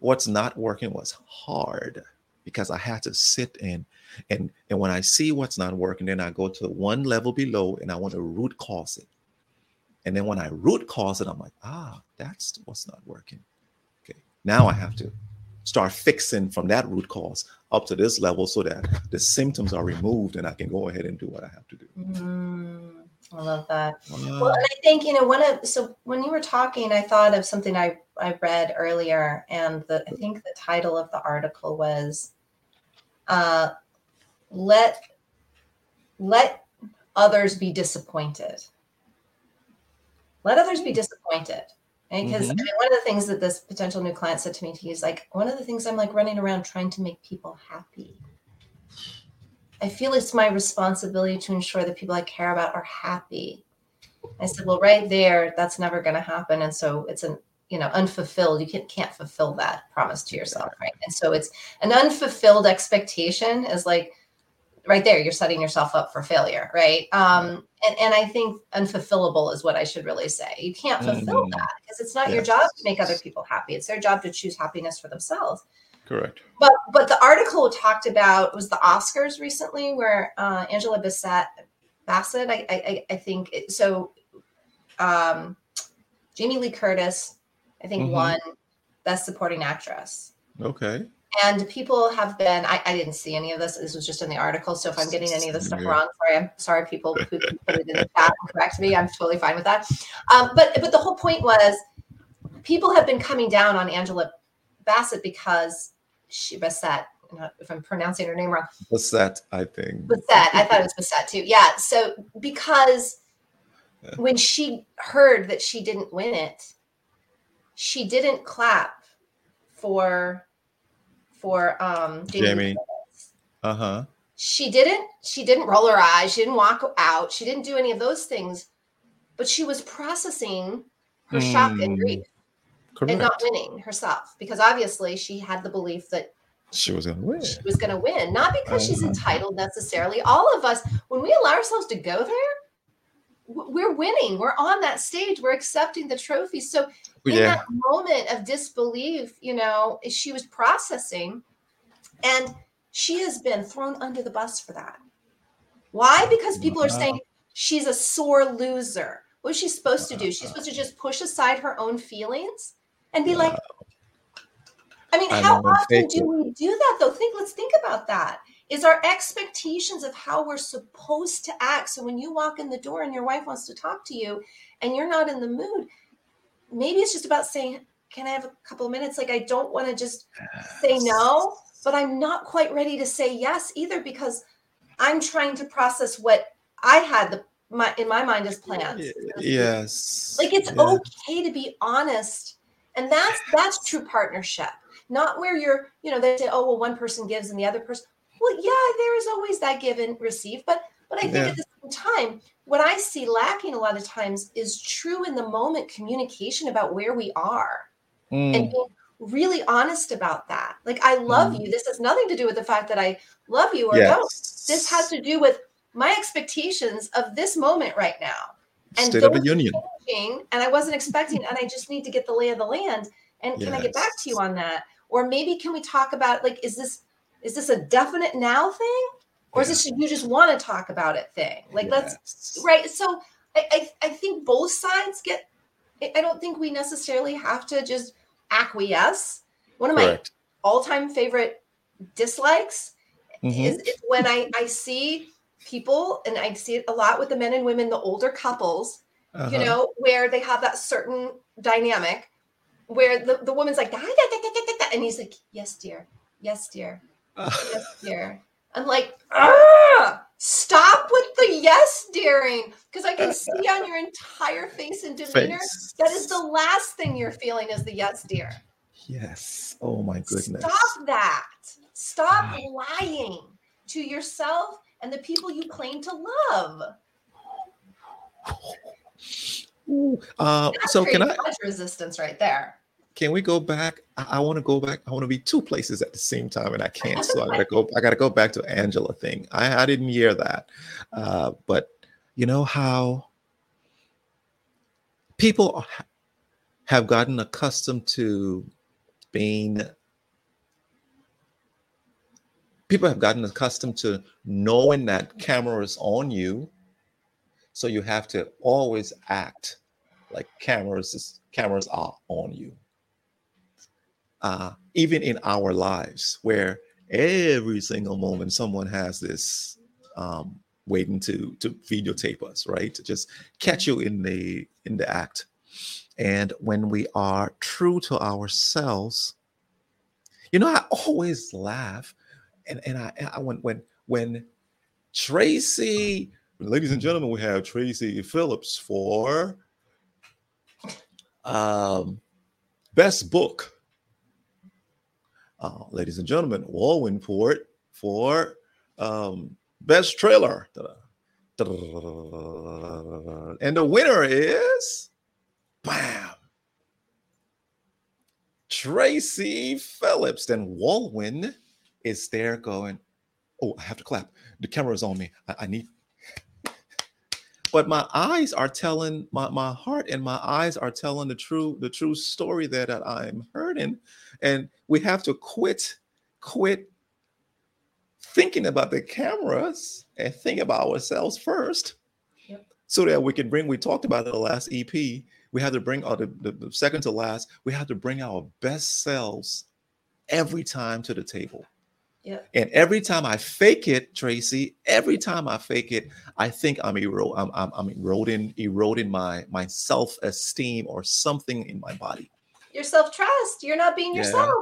What's not working was hard because I had to sit in. And, and when I see what's not working, then I go to one level below and I want to root cause it. And then when I root cause it, I'm like, ah, that's what's not working. Okay, now I have to start fixing from that root cause up to this level so that the symptoms are removed and I can go ahead and do what I have to do. Mm, I love that. Uh, well, and I think, you know, one of, so when you were talking, I thought of something I I read earlier, and the, I think the title of the article was uh, "Let Let Others Be Disappointed." Let others be disappointed, because mm-hmm. I mean, one of the things that this potential new client said to me, he's like, "One of the things I'm like running around trying to make people happy. I feel it's my responsibility to ensure that people I care about are happy." I said, "Well, right there, that's never going to happen," and so it's an you know, unfulfilled, you can't, can't fulfill that promise to yourself, right? And so it's an unfulfilled expectation is like, right there, you're setting yourself up for failure, right? Um, and, and I think unfulfillable is what I should really say. You can't fulfill mm-hmm. that because it's not yes. your job to make other people happy. It's their job to choose happiness for themselves. Correct. But but the article talked about, was the Oscars recently where uh, Angela Bassett, Bassett I, I, I think, it, so um, Jamie Lee Curtis, I think mm-hmm. one Best Supporting Actress. Okay. And people have been, I, I didn't see any of this. This was just in the article. So if I'm getting any of this stuff yeah. wrong, sorry, I'm sorry, people who put it in the chat and correct me. I'm totally fine with that. Um, but, but the whole point was people have been coming down on Angela Bassett because she, Bassett, if I'm pronouncing her name wrong. Bassett, I think. Bassett, I thought it was Bassett too. Yeah. So because when she heard that she didn't win it, she didn't clap for for um, Jamie. Jamie. Uh huh. She didn't, she didn't roll her eyes. She didn't walk out. She didn't do any of those things, but she was processing her mm. shock and grief. Correct. And not winning herself, because obviously she had the belief that she was going to win. She was going to win, not because she's entitled necessarily. All of us, when we allow ourselves to go there, we're winning. We're on that stage. We're accepting the trophy. So in yeah. that moment of disbelief, you know, she was processing, and she has been thrown under the bus for that. Why? Because people are saying she's a sore loser. What is she supposed to do? She's supposed to just push aside her own feelings and be like, I mean, I how often do we do that though? Think, let's think about that. Is our expectations of how we're supposed to act. So when you walk in the door and your wife wants to talk to you and you're not in the mood, maybe it's just about saying, can I have a couple of minutes? Like, I don't want to just yes. say no, but I'm not quite ready to say yes either, because I'm trying to process what I had the my, in my mind as plans. Yes. Like, it's yeah. okay to be honest. And that's, that's true partnership. Not where you're, you know, they say, oh, well, one person gives and the other person. Well, yeah, there is always that give and receive. But but I think yeah. at the same time, what I see lacking a lot of times is true in the moment communication about where we are mm. and being really honest about that. Like, I love mm. you. This has nothing to do with the fact that I love you or yes. don't. This has to do with my expectations of this moment right now. And State of the Union. Changing, and I wasn't expecting, and I just need to get the lay of the land. And yes. can I get back to you on that? Or maybe can we talk about, like, is this is this a definite now thing? Or yeah. is this you just want to talk about it thing? Like, yes. let's, right? So I, I I think both sides get, I don't think we necessarily have to just acquiesce. One of Correct. My all-time favorite dislikes mm-hmm. is, is when I, I see people, and I see it a lot with the men and women, the older couples, uh-huh. you know, where they have that certain dynamic where the, the woman's like, da, da, da, da, da, da, and he's like, yes, dear. Yes, dear. Uh. Yes, dear. I'm like, ah, stop with the yes, dearing. Because I can see on your entire face and demeanor, face. That is the last thing you're feeling is the yes, dear. Yes. Oh, my goodness. Stop that. Stop wow. lying to yourself and the people you claim to love. Ooh, uh, so can I resistance right there? Can we go back? I, I want to go back. I want to be two places at the same time, and I can't. So I gotta go. I gotta go back to Angela thing. I, I didn't hear that, uh, but you know how people are, have gotten accustomed to being. People have gotten accustomed to knowing that camera is on you, so you have to always act like cameras is, cameras are on you. Uh, even in our lives, where every single moment someone has this um, waiting to to videotape us, right? To just catch you in the in the act. And when we are true to ourselves, you know, I always laugh. And and I, I when when when Traci, ladies and gentlemen, we have Traci Philips for um, best book. Uh, ladies and gentlemen, Wulwyn Porte for um, best trailer. Da-da. And the winner is bam, Traci Philips. Then Wulwyn is there going, oh, I have to clap. The camera's on me. I, I need. But my eyes are telling, my, my heart and my eyes are telling the true the true story that I'm hurting. And we have to quit, quit thinking about the cameras and think about ourselves first. Yep. So that we can bring, we talked about it in the last E P. We have to bring, or the, the, the second to last, we have to bring our best selves every time to the table. Yeah. And every time I fake it, Traci, every time I fake it, I think I'm ero- I'm, I'm, I'm eroding, eroding my, my self-esteem or something in my body. Your self-trust. You're not being yeah. yourself.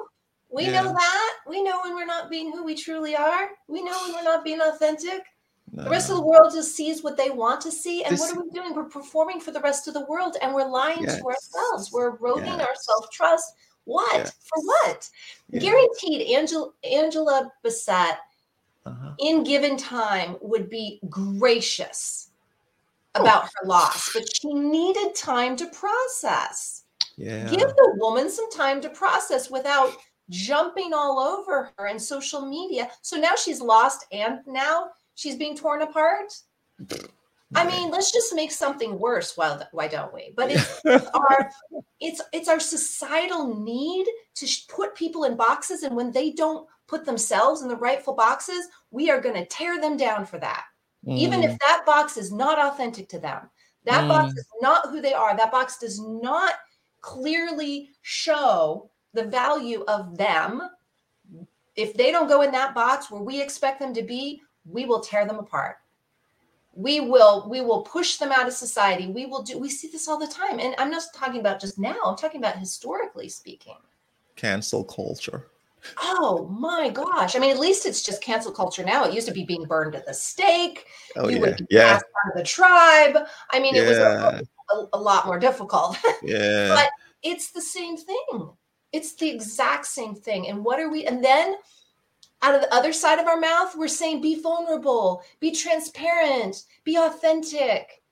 We yeah. know that. We know when we're not being who we truly are. We know when we're not being authentic. No. The rest of the world just sees what they want to see. And this... what are we doing? We're performing for the rest of the world, and we're lying yes. to ourselves. We're eroding yes. our self-trust. What? Yes. For what? Yes. Guaranteed, Angela, Angela Bassett uh-huh. in given time would be gracious about oh. her loss, but she needed time to process. Yeah. Give the woman some time to process without jumping all over her in social media. So now she's lost and now she's being torn apart. I mean, let's just make something worse. Well, why don't we? But it's, it's our it's it's our societal need to put people in boxes, and when they don't put themselves in the rightful boxes, we are going to tear them down for that. Mm. Even if that box is not authentic to them, that mm. box is not who they are. That box does not clearly show the value of them. If they don't go in that box where we expect them to be, we will tear them apart. We will, we will push them out of society. We will do, we see this all the time. And I'm not talking about just now, I'm talking about historically speaking. Cancel culture. Oh my gosh. I mean, at least it's just cancel culture now. It used to be being burned at the stake. Oh, you yeah. would be yeah. cast out of the tribe. I mean, yeah. it was a, a, a lot more difficult. Yeah. But it's the same thing. It's the exact same thing. And what are we, and then out of the other side of our mouth, we're saying be vulnerable, be transparent, be authentic.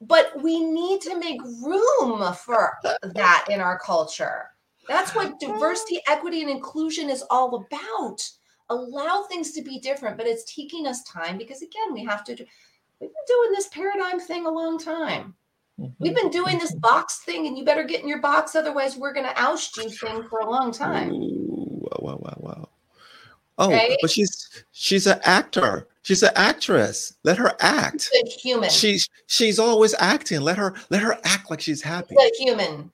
But we need to make room for that in our culture. That's what diversity, equity, and inclusion is all about. Allow things to be different, but it's taking us time because, again, we have to do, we've been doing this paradigm thing a long time. We've been doing this box thing, and you better get in your box. Otherwise, we're going to oust you thing for a long time. Ooh, wow, wow, wow. Oh, right? But she's she's an actor. She's an actress. Let her act. She's a human. She's she's always acting. Let her let her act like she's happy. She's a human.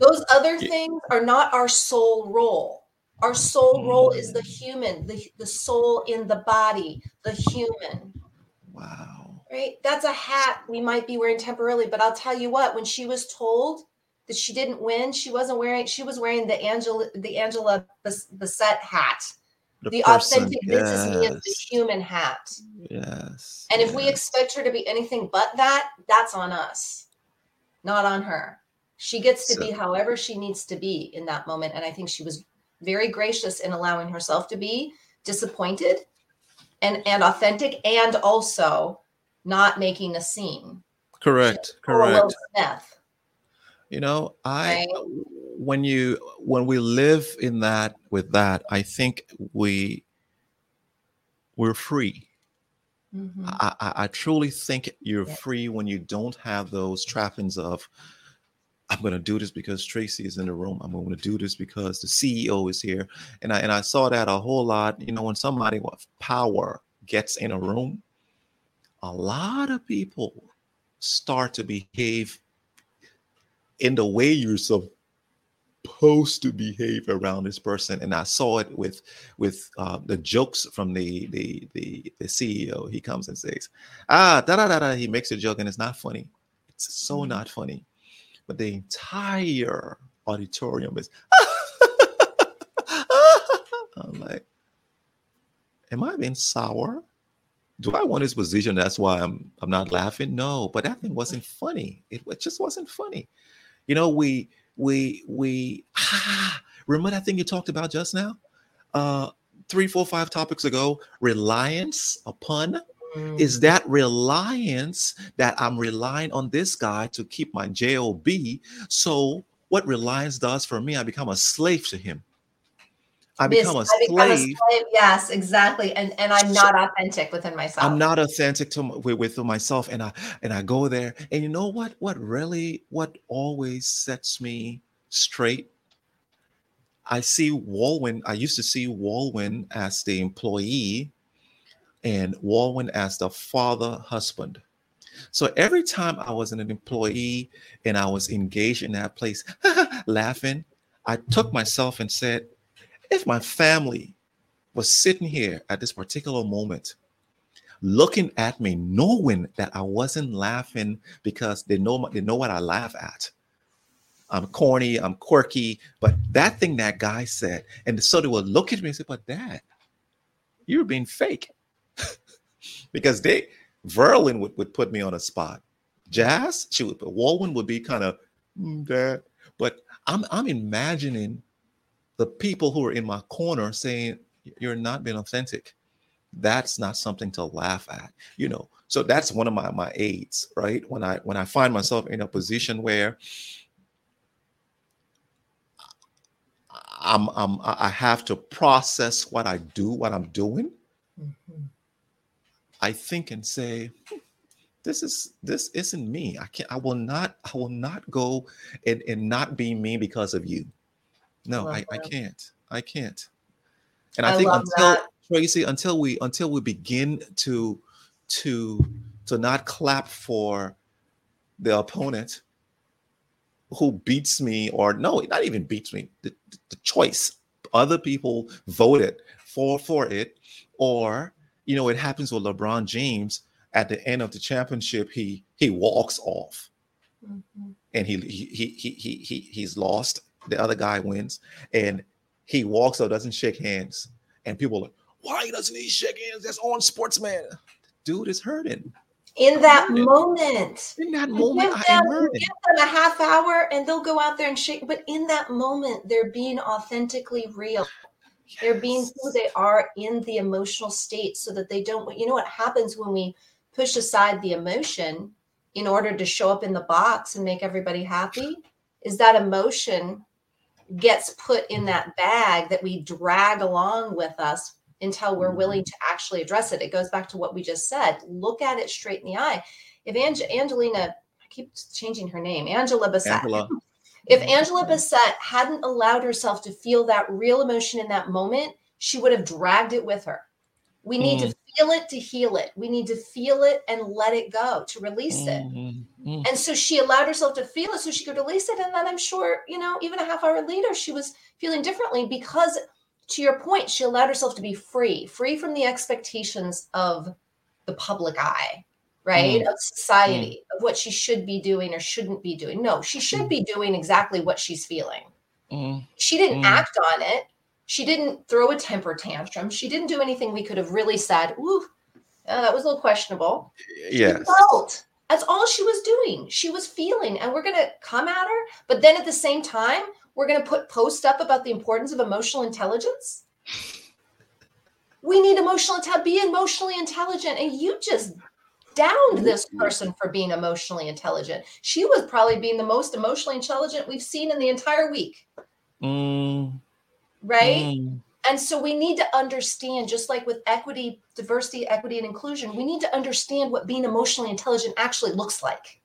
Those other things are not our sole role. Our sole role is the human, the, the soul in the body, the human. Wow. Right? That's a hat we might be wearing temporarily, but I'll tell you what, when she was told that she didn't win, she wasn't wearing, she was wearing the Angela, the Angela Bassett hat. The, the person, authentic yes. this is me as the human hat. Yes. And if yes. we expect her to be anything but that, that's on us, not on her. She gets to so, be however she needs to be in that moment. And I think she was very gracious in allowing herself to be disappointed and, and authentic, and also not making a scene. Correct. Correct. You know, I, right? when you, when we live in that, with that, I think we, we're free. Mm-hmm. I, I, I truly think you're yeah. free when you don't have those trappings of, I'm going to do this because Traci is in the room. I'm going to do this because the C E O is here. And I and I saw that a whole lot. You know, when somebody with power gets in a room, a lot of people start to behave in the way you're supposed to behave around this person. And I saw it with with uh, the jokes from the, the the the C E O. He comes and says, ah, da da da da. He makes a joke and it's not funny. It's so not funny. But the entire auditorium is, I'm like, am I being sour? Do I want this position? That's why I'm I'm not laughing. No, but that thing wasn't funny. It, it just wasn't funny. You know, we, we, we, ah, remember that thing you talked about just now? Uh, three, four, five topics ago, reliance upon. Is that reliance that I'm relying on this guy to keep my job? So what reliance does for me, I become a slave to him. I become, yes, a, slave. I become a slave. Yes, exactly. And and I'm not authentic within myself. I'm not authentic to within myself, and I and I go there. And you know what? What really, what always sets me straight? I see Wulwyn. I used to see Wulwyn as the employee. And Wulwyn as the father husband. So every time I was an employee and I was engaged in that place, laughing, I took myself and said, if my family was sitting here at this particular moment, looking at me, knowing that I wasn't laughing because they know they know what I laugh at. I'm corny, I'm quirky, but that thing that guy said, and so they would look at me and say, but Dad, you're being fake. Because they, Verlin would, would put me on a spot. Jazz, she would, but Wulwyn would be kind of, mm, but I'm I'm imagining the people who are in my corner saying, you're not being authentic. That's not something to laugh at, you know. So that's one of my my aids, right? When I when I find myself in a position where I'm, I'm I have to process what I do, what I'm doing, mm-hmm. I think and say, this is this isn't me. I can't. I will not. I will not go and, and not be me because of you. No, I, I can't. I can't. And I, I think until that. Traci, until we until we begin to to to not clap for the opponent who beats me, or no, not even beats me. The, the choice, other people voted for for it, or you know, it happens with LeBron James. At the end of the championship, he he walks off, mm-hmm. and he he he he he he's lost. The other guy wins, and he walks or doesn't shake hands, and people are like, why doesn't he shake hands? That's on sportsman. Dude is hurting. In that hurting. moment, in that moment, give them, I give them a half hour, and they'll go out there and shake. But in that moment, they're being authentically real. Yes. They're being who they are in the emotional state, so that they don't. You know what happens when we push aside the emotion in order to show up in the box and make everybody happy, is that emotion gets put in that bag that we drag along with us until we're willing to actually address it. It goes back to what we just said. Look at it straight in the eye. If Ange- Angelina, I keep changing her name, Angela Bassett. Angela. If Angela Bassett hadn't allowed herself to feel that real emotion in that moment, she would have dragged it with her. We need mm. to feel it to heal it. We need to feel it and let it go to release it. Mm. Mm. And so she allowed herself to feel it so she could release it. And then I'm sure, you know, even a half hour later, she was feeling differently because, to your point, she allowed herself to be free, free from the expectations of the public eye, right? Mm. Of society, mm. of what she should be doing or shouldn't be doing. No, she should mm. be doing exactly what she's feeling. Mm. She didn't mm. act on it. She didn't throw a temper tantrum. She didn't do anything we could have really said, ooh, uh, that was a little questionable. Yes. She felt. That's all she was doing. She was feeling, and we're going to come at her. But then at the same time, we're going to put posts up about the importance of emotional intelligence. We need emotional to be emotionally intelligent. And you just downed this person for being emotionally intelligent. She was probably being the most emotionally intelligent we've seen in the entire week. Mm. Right? Mm. And so we need to understand, just like with equity, diversity, equity, and inclusion, we need to understand what being emotionally intelligent actually looks like.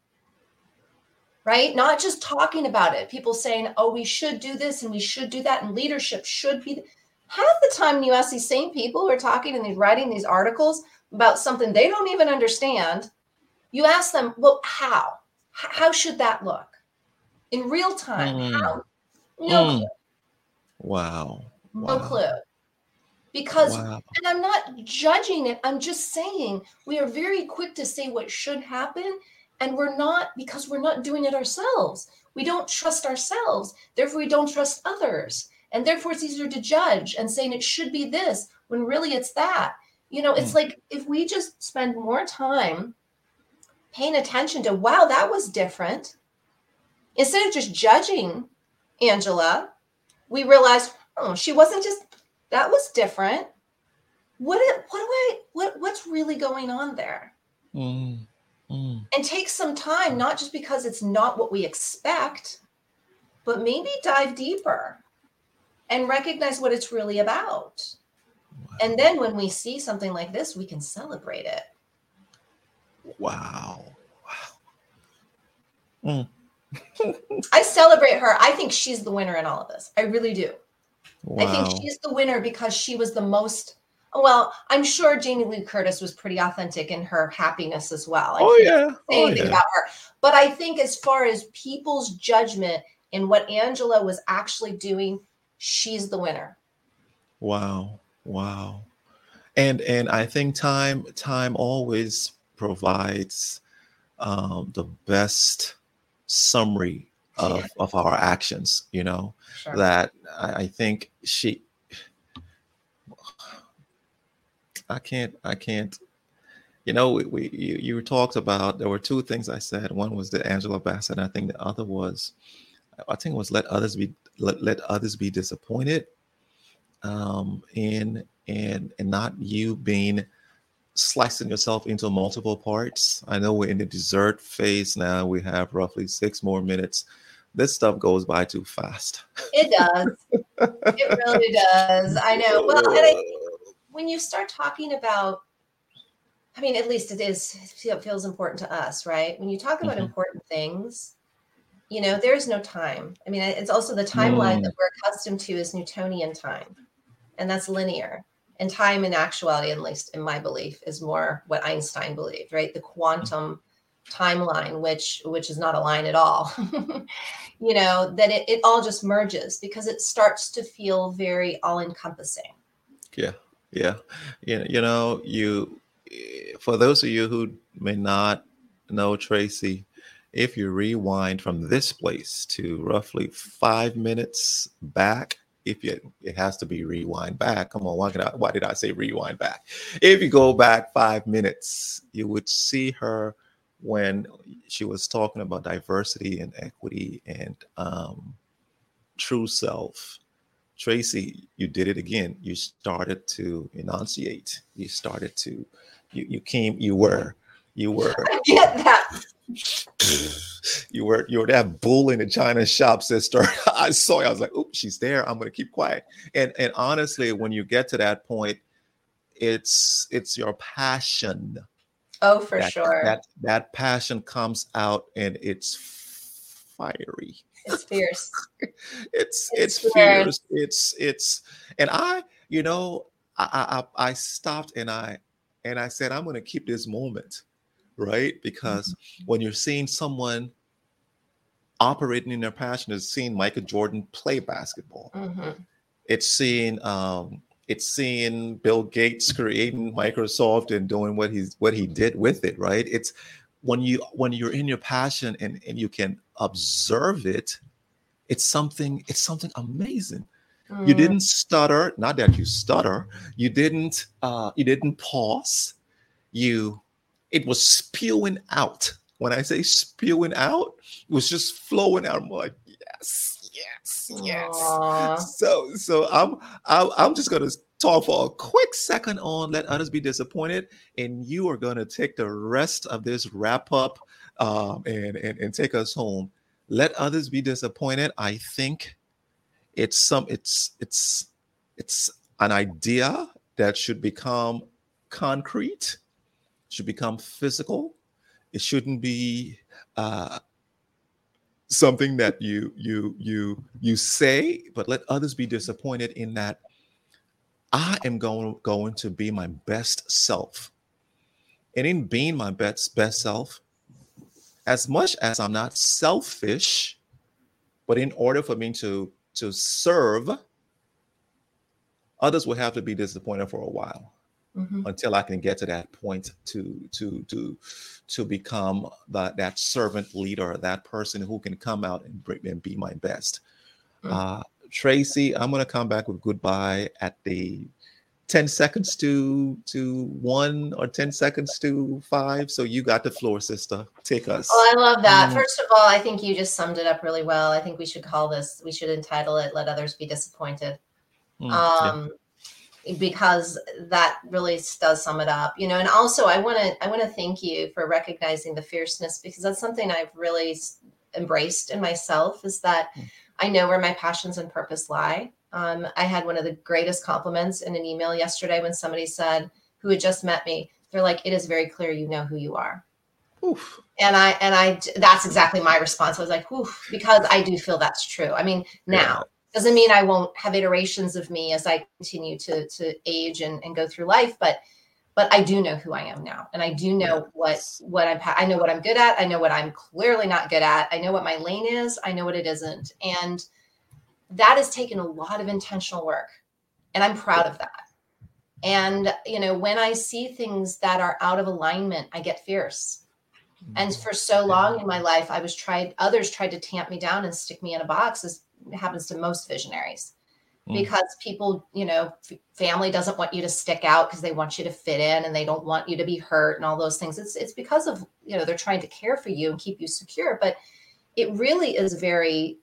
Right? Not just talking about it. People saying, oh, we should do this and we should do that, and leadership should be. Half the time you ask these same people who are talking and they're writing these articles about something they don't even understand, you ask them, well, how? H- how should that look? In real time, mm. how? No mm. clue. Wow. wow. No clue. Because, wow. and I'm not judging it. I'm just saying we are very quick to say what should happen. And we're not, because we're not doing it ourselves. We don't trust ourselves. Therefore, we don't trust others. And therefore, it's easier to judge and saying it should be this when really it's that. You know, it's mm. like if we just spend more time paying attention to, wow, that was different. Instead of just judging Angela, we realized, oh, she wasn't just, that was different. What, what do I, what, what's really going on there? Mm, mm. And take some time, not just because it's not what we expect, but maybe dive deeper and recognize what it's really about. Wow. And then when we see something like this, we can celebrate it. Wow. Wow. Mm. I celebrate her. I think she's the winner in all of this. I really do. Wow. I think she's the winner because she was the most, well, I'm sure Jamie Lee Curtis was pretty authentic in her happiness as well. I oh, yeah. Say anything oh, yeah. about her. But I think as far as people's judgment and what Angela was actually doing, she's the winner. Wow. Wow. And and I think time time always provides um, the best summary of, yeah. of our actions, you know, sure. that I, I think she, I can't, I can't, you know, we, we you, you talked about, there were two things I said. One was the Angela Bassett. And I think the other was, I think it was let others be, let, let others be disappointed um, in, and, and not you being slicing yourself into multiple parts. I know we're in the dessert phase now. We have roughly six more minutes. This stuff goes by too fast. It does. It really does. I know. Well, and I think when you start talking about, I mean, at least it is, it feels important to us, right? When you talk about mm-hmm. important things, you know, there is no time. I mean, it's also the timeline mm. that we're accustomed to is Newtonian time, and that's linear. And time in actuality, at least in my belief, is more what Einstein believed, right? The quantum timeline, which which is not a line at all, you know, that it, it all just merges because it starts to feel very all-encompassing. Yeah, yeah. You, you know, you for those of you who may not know Traci, if you rewind from this place to roughly five minutes back, if you, it has to be rewind back. Come on, why, can I, why did I say rewind back? If you go back five minutes, you would see her when she was talking about diversity and equity and um, true self. Traci, you did it again. You started to enunciate. You started to, you, you came, you were, you were. I get that. You were you were that bull in the China shop, sister. I saw you. I was like, "Oop, she's there. I'm gonna keep quiet." And and honestly, when you get to that point, it's it's your passion. Oh, for that, sure. That that passion comes out, and it's fiery. It's fierce. it's it's, it's fierce. It's it's and I, you know, I I I stopped and I and I said, I'm gonna keep this moment. Right? Because when you're seeing someone operating in their passion, it's seeing Michael Jordan play basketball. Mm-hmm. It's seeing um, it's seeing Bill Gates creating Microsoft and doing what he's what he did with it. Right? It's when you when you're in your passion and, and you can observe it. It's something. It's something amazing. Mm. You didn't stutter. Not that you stutter. You didn't. Uh, you didn't pause. You. It was spewing out. When I say spewing out, it was just flowing out. I'm like, yes, yes, yes. Aww. So, so I'm, I'm, I'm just gonna talk for a quick second on let others be disappointed, and you are gonna take the rest of this wrap up um, and, and and take us home. Let others be disappointed. I think it's some, it's it's it's an idea that should become concrete. Should become physical. It shouldn't be uh, something that you you you you say, but let others be disappointed in that I am going going to be my best self. And in being my best best self, as much as I'm not selfish, but in order for me to to serve, others will have to be disappointed for a while. Mm-hmm. Until I can get to that point to to to to become that that servant leader, that person who can come out and, bring, and be my best. Mm-hmm. Uh, Traci, I'm going to come back with goodbye at the ten seconds to to one or ten seconds to five. So you got the floor, sister. Take us. Oh, I love that. Mm-hmm. First of all, I think you just summed it up really well. I think we should call this, we should entitle it, Let Others Be Disappointed. Mm, um, yeah. Because that really does sum it up, you know. And also, I want to I want to thank you for recognizing the fierceness, because that's something I've really embraced in myself. Is that I know where my passions and purpose lie. Um, I had one of the greatest compliments in an email yesterday when somebody said, who had just met me, they're like, "It is very clear you know who you are." Oof. And I and I that's exactly my response. I was like, "Oof," because I do feel that's true. I mean, now. Yeah. Doesn't mean I won't have iterations of me as I continue to to age and, and go through life, but but I do know who I am now, and I do know what what I'm I know what I'm good at, I know what I'm clearly not good at, I know what my lane is, I know what it isn't, and that has taken a lot of intentional work, and I'm proud of that. And you know, when I see things that are out of alignment, I get fierce. And for so long in my life, I was tried others tried to tamp me down and stick me in a box. As happens to most visionaries, because mm. people, you know, f- family doesn't want you to stick out because they want you to fit in, and they don't want you to be hurt and all those things. It's it's because of, you know, they're trying to care for you and keep you secure, but it really is very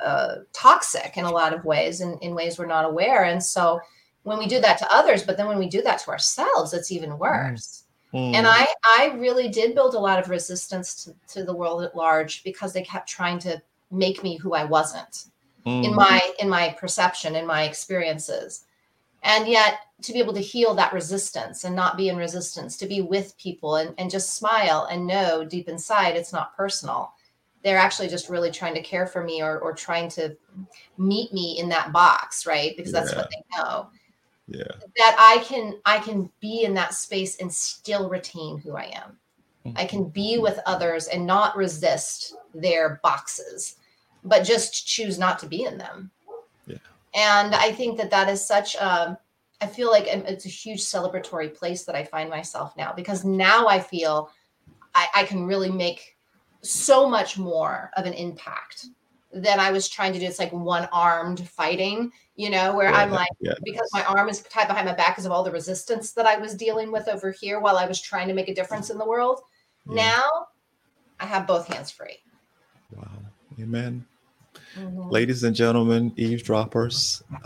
uh, toxic in a lot of ways, in, in ways we're not aware. And so when we do that to others, but then when we do that to ourselves, it's even worse. Mm. And I, I really did build a lot of resistance to, to the world at large because they kept trying to make me who I wasn't mm. in my, in my perception, in my experiences. And yet to be able to heal that resistance and not be in resistance, to be with people and, and just smile and know deep inside, it's not personal. They're actually just really trying to care for me or, or trying to meet me in that box. Right. Because that's yeah. what they know. Yeah. That I can, I can be in that space and still retain who I am. Mm-hmm. I can be with others and not resist their boxes, but just choose not to be in them. Yeah. And I think that that is such a, I feel like it's a huge celebratory place that I find myself now, because now I feel I, I can really make so much more of an impact than I was trying to do. It's like one-armed fighting, you know, where yeah, I'm like, yeah, because my arm is tied behind my back because of all the resistance that I was dealing with over here while I was trying to make a difference in the world. Yeah. Now I have both hands free. Wow. Amen. Mm-hmm. Ladies and gentlemen, eavesdroppers. Uh,